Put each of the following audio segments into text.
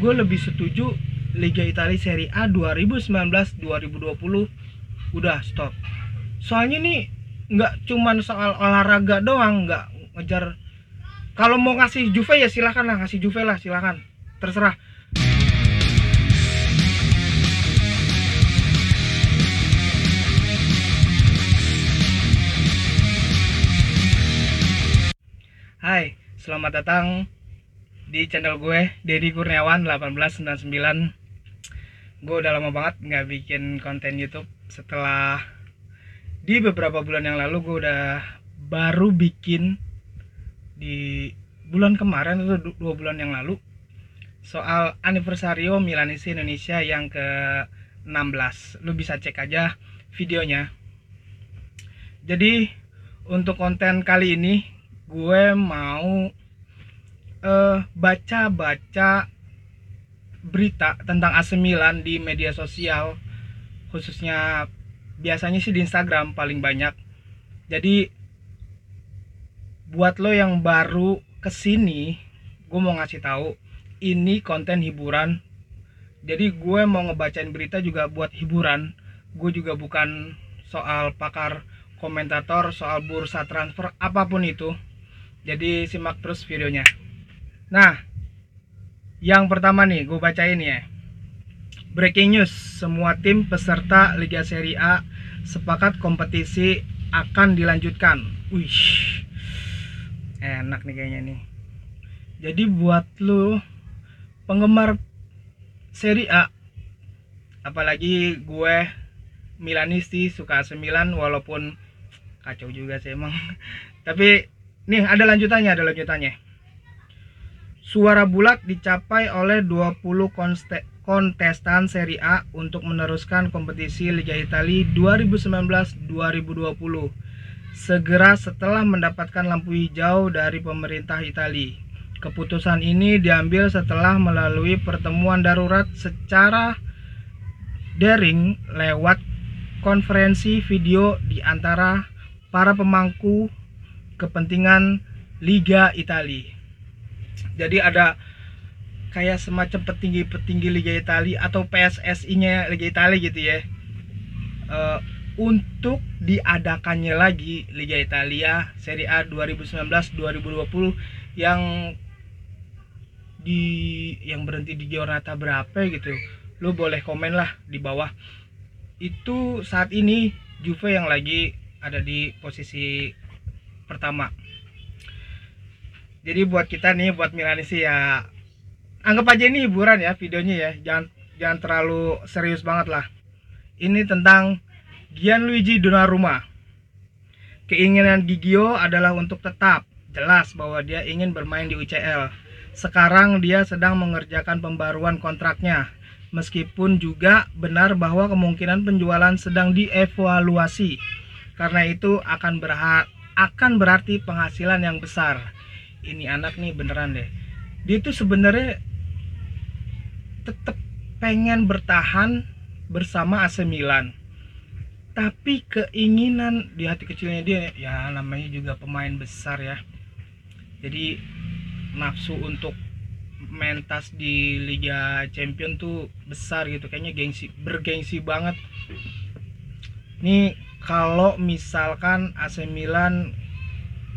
gue lebih setuju Liga Italia Serie A 2019-2020 udah stop. Soalnya nih nggak cuman soal olahraga doang, nggak ngejar. Kalau mau ngasih Juve ya silakan lah, ngasih Juve lah silakan, terserah. Hai, selamat datang di channel gue, Deddy Kurniawan 1899. Gue udah lama banget nggak bikin konten YouTube. Setelah di beberapa bulan yang lalu gue udah baru bikin di bulan kemarin atau 2 bulan yang lalu soal anniversario Milanisti Indonesia yang ke-16. Lu bisa cek aja videonya. Jadi untuk konten kali ini gue mau baca-baca berita tentang AC Milan di media sosial, khususnya biasanya sih di Instagram paling banyak. Jadi buat lo yang baru kesini, gue mau ngasih tahu ini konten hiburan. Jadi gue mau ngebacain berita juga buat hiburan. Gue juga bukan soal pakar komentator, soal bursa transfer, apapun itu. Jadi simak terus videonya. Nah, yang pertama nih gue bacain ya. Breaking news, semua tim peserta Liga Serie A sepakat kompetisi akan dilanjutkan. Wih, enak nih kayaknya nih. Jadi buat lu penggemar Serie A, apalagi gue Milanisti suka AC Milan, walaupun kacau juga sih emang. Tapi nih ada lanjutannya, ada lanjutannya. Suara bulat dicapai oleh 20 kontestan Serie A untuk meneruskan kompetisi Liga Italia 2019-2020 segera setelah mendapatkan lampu hijau dari pemerintah Italia. Keputusan ini diambil setelah melalui pertemuan darurat secara daring lewat konferensi video di antara para pemangku kepentingan Liga Italia. Jadi ada kayak semacam petinggi-petinggi Liga Italia atau PSSI-nya Liga Italia gitu ya, untuk diadakannya lagi Liga Italia Serie A 2019-2020 yang berhenti di giornata berapa gitu. Lo boleh komen lah di bawah. Itu saat ini Juve yang lagi ada di posisi pertama. Jadi buat kita nih, buat Milanisti ya, anggap aja ini hiburan ya videonya ya, jangan terlalu serius banget lah. Ini tentang Gianluigi Donnarumma. Keinginan Gigio adalah untuk tetap. Jelas bahwa dia ingin bermain di UCL. Sekarang dia sedang mengerjakan pembaruan kontraknya, meskipun juga benar bahwa kemungkinan penjualan sedang dievaluasi. Karena itu akan berarti penghasilan yang besar. Ini anak nih beneran deh, dia tuh sebenarnya tetap pengen bertahan bersama AC Milan, tapi keinginan di hati kecilnya dia, ya namanya juga pemain besar ya, jadi nafsu untuk mentas di Liga Champions tuh besar gitu, kayaknya bergengsi banget nih. Kalau misalkan AC Milan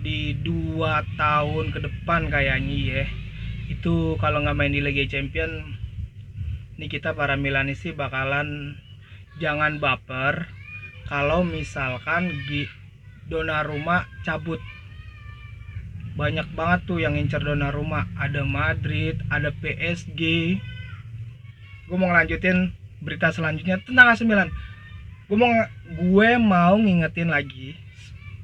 di 2 tahun ke depan kayaknya ya, itu kalau nggak main di Liga Champions nih, kita para Milanisti bakalan jangan baper kalau misalkan Donnarumma cabut. Banyak banget tuh yang ngincer Donnarumma, ada Madrid, ada PSG. Gue mau ngelanjutin berita selanjutnya tentang AC Milan. Gue mau ngingetin lagi,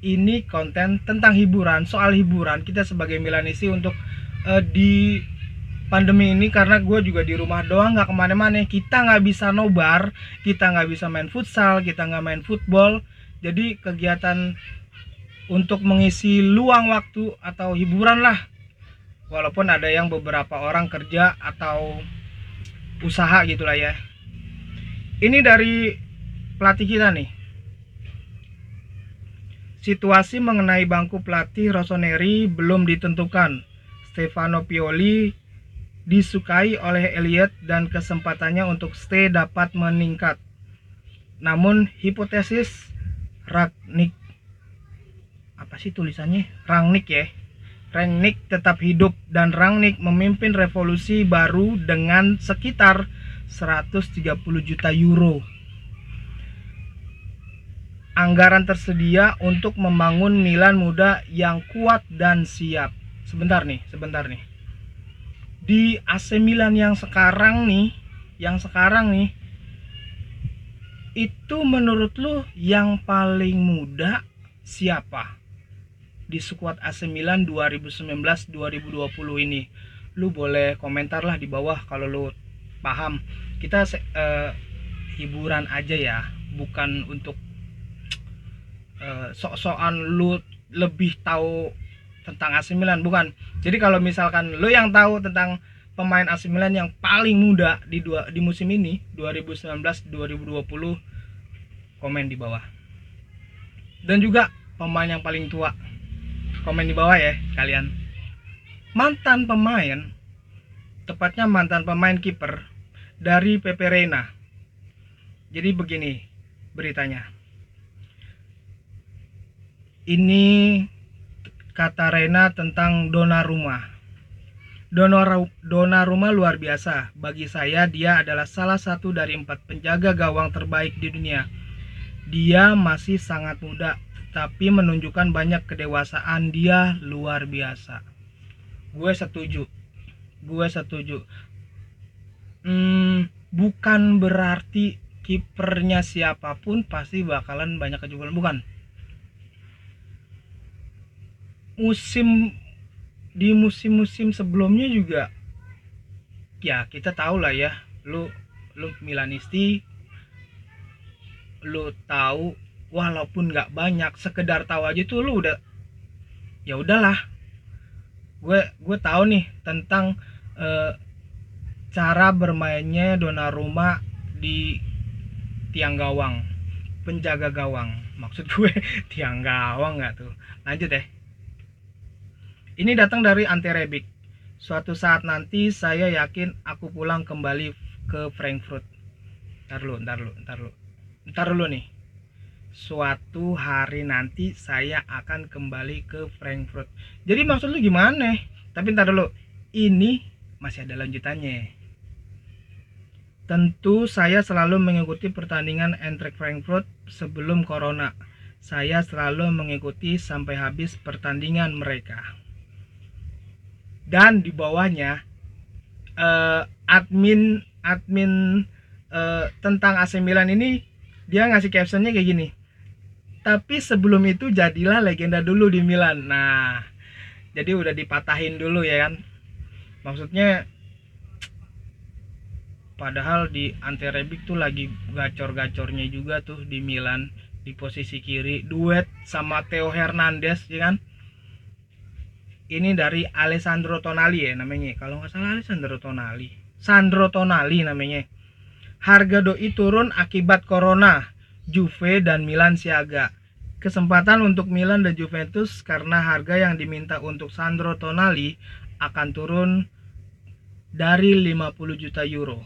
ini konten tentang hiburan, soal hiburan kita sebagai Milanisti untuk di pandemi ini, karena gue juga di rumah doang, nggak kemana-mana, kita nggak bisa nobar, kita nggak bisa main futsal, kita nggak main football. Jadi kegiatan untuk mengisi luang waktu atau hiburan lah, walaupun ada yang beberapa orang kerja atau usaha gitulah ya. Ini dari pelatih kita nih. Situasi mengenai bangku pelatih Rossoneri belum ditentukan. Stefano Pioli disukai oleh Elliot dan kesempatannya untuk stay dapat meningkat. Namun hipotesis Rangnick, apa sih tulisannya? Rangnick tetap hidup dan Rangnick memimpin revolusi baru dengan sekitar 130 juta euro. Anggaran tersedia untuk membangun Milan muda yang kuat dan siap. Sebentar nih. Di AC Milan yang sekarang nih, itu menurut lu yang paling muda siapa di skuad AC Milan 2019-2020 ini? Lu boleh komentar lah di bawah kalau lu paham. Kita hiburan aja ya, bukan untuk sok-sokan lu lebih tahu tentang AC Milan, bukan. Jadi kalau misalkan lo yang tahu tentang pemain AC Milan yang paling muda di musim ini 2019-2020, komen di bawah. Dan juga pemain yang paling tua, komen di bawah ya kalian. Tepatnya mantan pemain kiper dari Pepe Reina. Jadi begini beritanya. Ini kata Reina tentang Donnarumma luar biasa. Bagi saya dia adalah salah satu dari 4 penjaga gawang terbaik di dunia. Dia masih sangat muda, tetapi menunjukkan banyak kedewasaan. Dia luar biasa. Gue setuju. Bukan berarti kipernya siapapun pasti bakalan banyak kejebolan, bukan. Di musim-musim sebelumnya juga ya kita tahu lah ya, lu Milanisti, lu tahu walaupun nggak banyak, sekedar tahu aja tuh lu udah, ya udahlah gue tahu nih tentang cara bermainnya Donnarumma di tiang gawang, penjaga gawang maksud gue. Tiang gawang nggak tuh, lanjut deh. Ini datang dari Ante Rebić. Suatu saat nanti saya yakin aku pulang kembali ke Frankfurt. Ntar lu nih. Suatu hari nanti saya akan kembali ke Frankfurt. Jadi maksud lu gimana? Tapi ntar dulu. Ini masih ada lanjutannya. Tentu saya selalu mengikuti pertandingan Eintracht Frankfurt sebelum Corona. Saya selalu mengikuti sampai habis pertandingan mereka. Dan di bawahnya admin tentang AC Milan ini dia ngasih captionnya kayak gini. Tapi sebelum itu jadilah legenda dulu di Milan. Nah, jadi udah dipatahin dulu ya kan. Maksudnya padahal di Ante Rebić tuh lagi gacor-gacornya juga tuh di Milan di posisi kiri, duet sama Theo Hernandez ya kan. Ini dari Alessandro Tonali ya namanya. Kalau nggak salah Sandro Tonali namanya. Harga doi turun akibat Corona. Juve dan Milan siaga. Kesempatan untuk Milan dan Juventus karena harga yang diminta untuk Sandro Tonali akan turun dari 50 juta euro.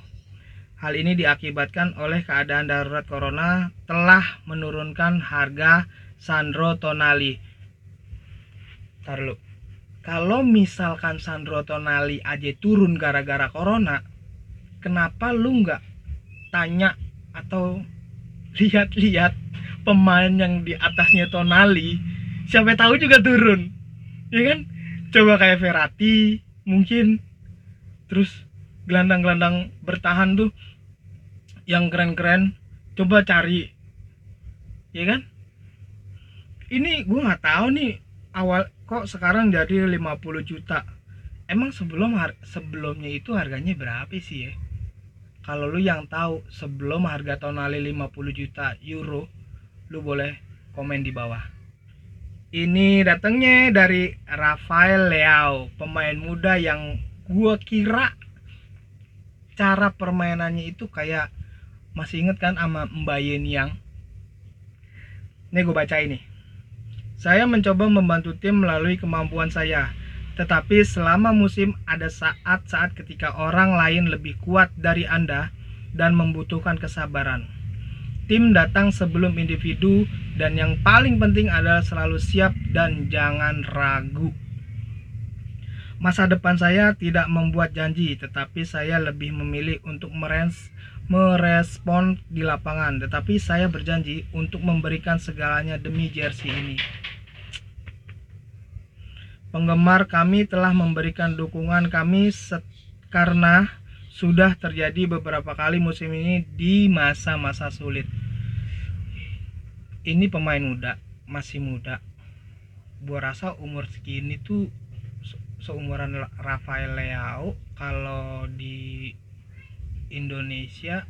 Hal ini diakibatkan oleh keadaan darurat Corona telah menurunkan harga Sandro Tonali. Taruh. Kalau misalkan Sandro Tonali aja turun gara-gara Corona, kenapa lu nggak tanya atau lihat-lihat pemain yang di atasnya Tonali, siapa tahu juga turun, ya kan? Coba kayak Verratti mungkin, terus gelandang-gelandang bertahan tuh yang keren-keren, coba cari, ya kan? Ini gue nggak tahu nih awal. Kok sekarang jadi 50 juta? Emang sebelumnya itu harganya berapa sih ya? Kalau lu yang tahu sebelum harga Tonali 50 juta euro, lu boleh komen di bawah. Ini datangnya dari Rafael Leao, pemain muda yang gua kira cara permainannya itu kayak, masih inget kan sama Mbaye Niang? Nih gua baca ini. Saya mencoba membantu tim melalui kemampuan saya. Tetapi selama musim ada saat-saat ketika orang lain lebih kuat dari Anda dan membutuhkan kesabaran. Tim datang sebelum individu dan yang paling penting adalah selalu siap dan jangan ragu. Masa depan saya tidak membuat janji, tetapi saya lebih memilih untuk merespon di lapangan. Tetapi saya berjanji untuk memberikan segalanya demi jersey ini. Penggemar kami telah memberikan dukungan kami karena sudah terjadi beberapa kali musim ini di masa-masa sulit. Ini pemain muda, masih muda. Gua rasa umur segini tuh seumuran Rafael Leao kalau di Indonesia.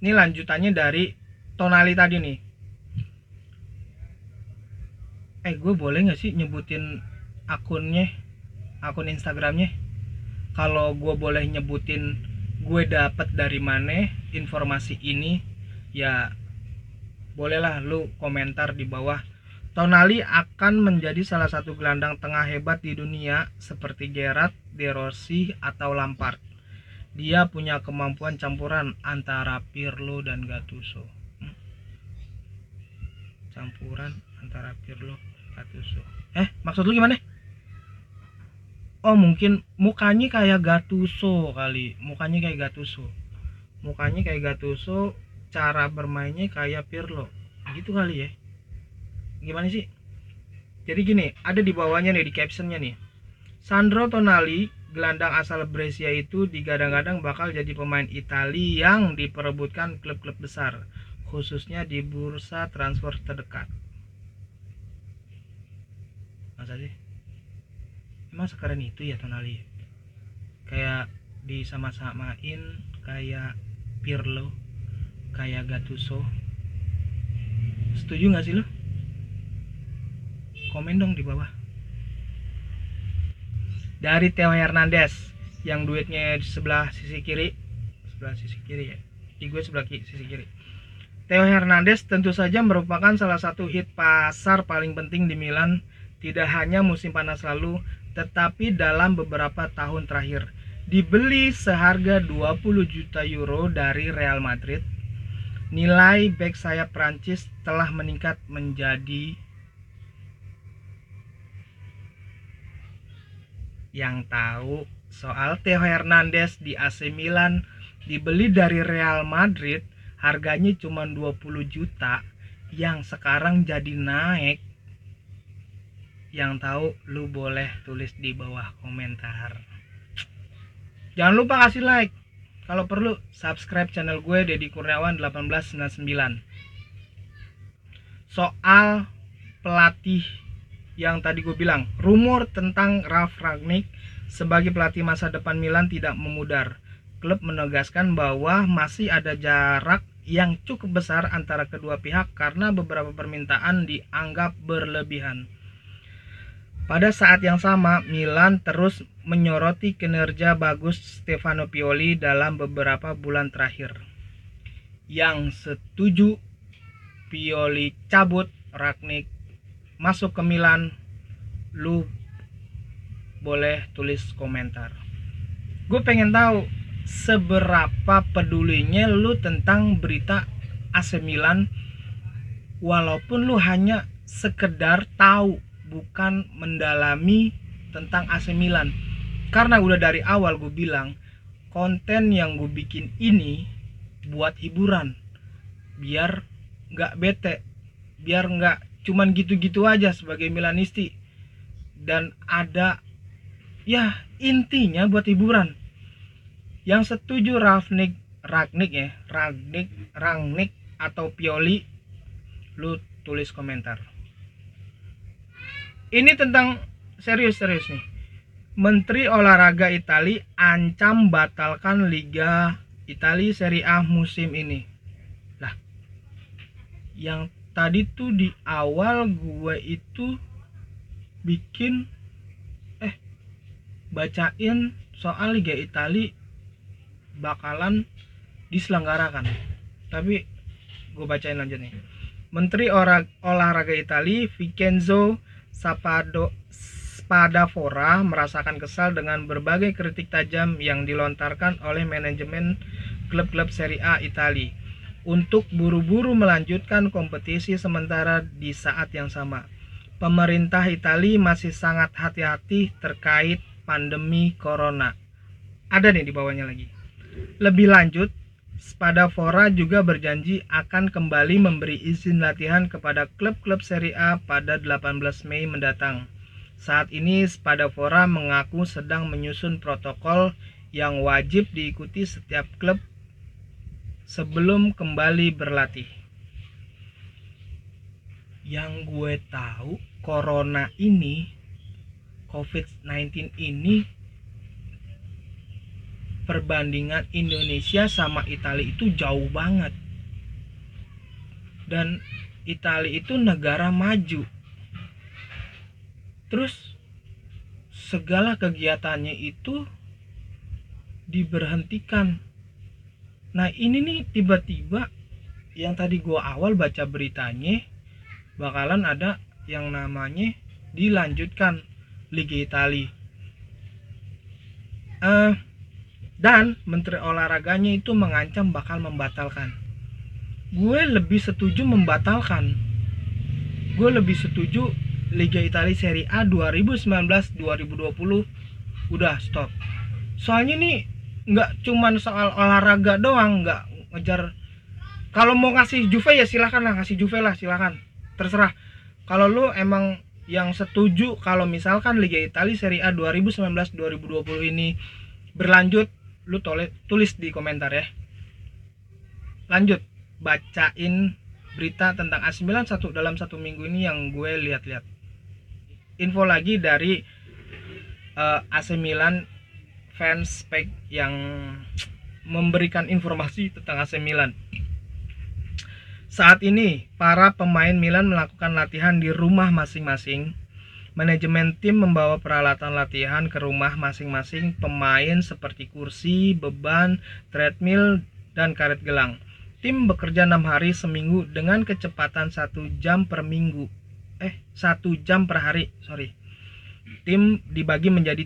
Ini lanjutannya dari Tonali tadi nih. Gue boleh gak sih nyebutin akunnya, akun Instagramnya? Kalau gue boleh nyebutin gue dapet dari mana informasi ini, ya bolehlah lu komentar di bawah. Tonali akan menjadi salah satu gelandang tengah hebat di dunia seperti Gerrard, De Rossi, atau Lampard. Dia punya kemampuan campuran antara Pirlo dan Gattuso. Campuran antara Pirlo Gattuso. Maksud lu gimana? Oh, mungkin mukanya kayak Gattuso kali. Mukanya kayak Gattuso, cara bermainnya kayak Pirlo. Gitu kali ya. Gimana sih? Jadi gini, ada di bawahnya nih, di captionnya nih. Sandro Tonali, gelandang asal Brescia itu digadang-gadang bakal jadi pemain Italia yang diperebutkan klub-klub besar, khususnya di bursa transfer terdekat. Masa sih? Emang sekeren itu ya Tonali? Kayak disama-samain kayak Pirlo, kayak Gattuso. Setuju gak sih lo? Komen dong di bawah. Dari Theo Hernandez yang duitnya di sebelah sisi kiri ya. Di gue sebelah sisi kiri. Theo Hernandez tentu saja merupakan salah satu hit pasar paling penting di Milan. Tidak hanya musim panas lalu, tetapi dalam beberapa tahun terakhir. Dibeli seharga 20 juta euro dari Real Madrid. Nilai bek sayap Prancis telah meningkat menjadi yang tahu soal Theo Hernandez di AC Milan. Dibeli dari Real Madrid, harganya cuma 20 juta yang sekarang jadi naik. Yang tahu lu boleh tulis di bawah komentar. Jangan lupa kasih like. Kalau perlu subscribe channel gue Deddy Kurniawan 1899. Soal pelatih yang tadi gue bilang, rumor tentang Ralf Rangnick sebagai pelatih masa depan Milan tidak memudar. Klub menegaskan bahwa masih ada jarak yang cukup besar antara kedua pihak karena beberapa permintaan dianggap berlebihan. Pada saat yang sama, Milan terus menyoroti kinerja bagus Stefano Pioli dalam beberapa bulan terakhir. Yang setuju Pioli cabut, Rangnick masuk ke Milan, lu boleh tulis komentar. Gue pengen tahu seberapa pedulinya lu tentang berita AC Milan, walaupun lu hanya sekedar tahu, bukan mendalami tentang AC Milan. Karena udah dari awal gue bilang, konten yang gue bikin ini buat hiburan, biar gak bete, biar gak cuman gitu-gitu aja sebagai Milanisti. Dan ada, ya intinya buat hiburan. Yang setuju Rangnick atau Pioli, lu tulis komentar. Ini tentang serius nih. Menteri Olahraga Italia ancam batalkan Liga Italia Serie A musim ini. Lah, yang tadi tuh di awal gue itu bikin bacain soal Liga Italia bakalan diselenggarakan. Tapi gue bacain lanjut nih. Menteri Olahraga Italia Vincenzo Spadafora merasakan kesal dengan berbagai kritik tajam yang dilontarkan oleh manajemen klub-klub Serie A Italia untuk buru-buru melanjutkan kompetisi sementara di saat yang sama. Pemerintah Italia masih sangat hati-hati terkait pandemi Corona. Ada nih di bawahnya lagi. Lebih lanjut, Spadafora juga berjanji akan kembali memberi izin latihan kepada klub-klub Serie A pada 18 Mei mendatang. Saat ini Spadafora mengaku sedang menyusun protokol yang wajib diikuti setiap klub sebelum kembali berlatih. Yang gue tahu, Corona ini, COVID-19 ini, perbandingan Indonesia sama Italia itu jauh banget. Dan Italia itu negara maju. Terus segala kegiatannya itu diberhentikan. Nah ini nih tiba-tiba yang tadi gua awal baca beritanya bakalan ada yang namanya dilanjutkan Liga Italia. Dan Menteri Olahraganya itu mengancam bakal membatalkan. Gue lebih setuju membatalkan. Gue lebih setuju Liga Italia Serie A 2019-2020 udah stop. Soalnya nih nggak cuman soal olahraga doang, nggak ngejar. Kalau mau ngasih Juve ya silahkan lah, ngasih Juve lah silahkan, terserah. Kalau lu emang yang setuju kalau misalkan Liga Italia Serie A 2019-2020 ini berlanjut, lu tulis di komentar ya. Lanjut, bacain berita tentang AC Milan dalam satu minggu ini yang gue lihat-lihat. Info lagi dari AC Milan fanspage yang memberikan informasi tentang AC Milan. Saat ini para pemain Milan melakukan latihan di rumah masing-masing. Manajemen tim membawa peralatan latihan ke rumah masing-masing pemain seperti kursi, beban, treadmill, dan karet gelang. Tim bekerja 6 hari seminggu dengan kecepatan 1 jam per minggu. 1 jam per hari, sorry. Tim dibagi menjadi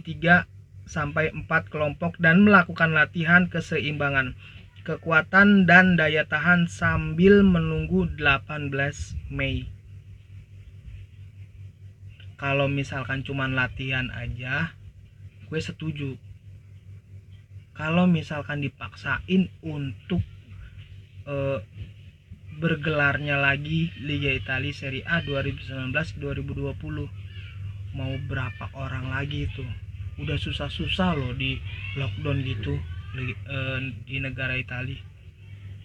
3-4 kelompok dan melakukan latihan keseimbangan, kekuatan, dan daya tahan sambil menunggu 18 Mei. Kalau misalkan cuma latihan aja, gue setuju. Kalau misalkan dipaksain untuk bergelarnya lagi Liga Italia Serie A 2019-2020, mau berapa orang lagi itu? Udah susah-susah loh di lockdown gitu di negara Italia.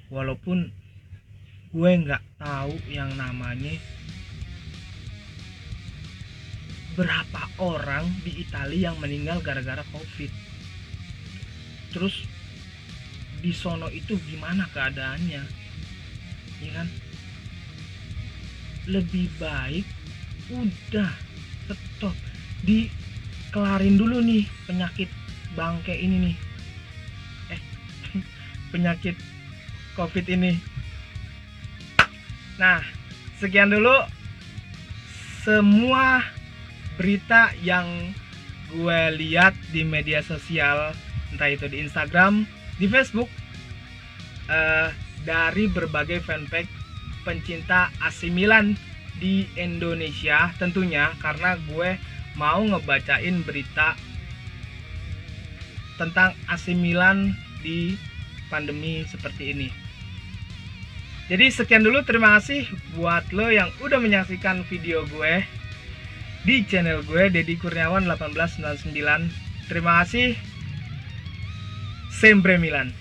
Walaupun gue nggak tahu yang namanya berapa orang di Italia yang meninggal gara-gara COVID. Terus di sono itu gimana keadaannya, ya kan? Lebih baik udah stop, dikelarin dulu nih penyakit bangke ini nih, penyakit COVID ini. Nah, sekian dulu semua berita yang gue lihat di media sosial, entah itu di Instagram, di Facebook, dari berbagai fanpage pencinta AC Milan di Indonesia tentunya, karena gue mau ngebacain berita tentang AC Milan di pandemi seperti ini. Jadi sekian dulu, terima kasih buat lo yang udah menyaksikan video gue di channel gue Deddy Kurniawan 1899. Terima kasih. Sempre Milan.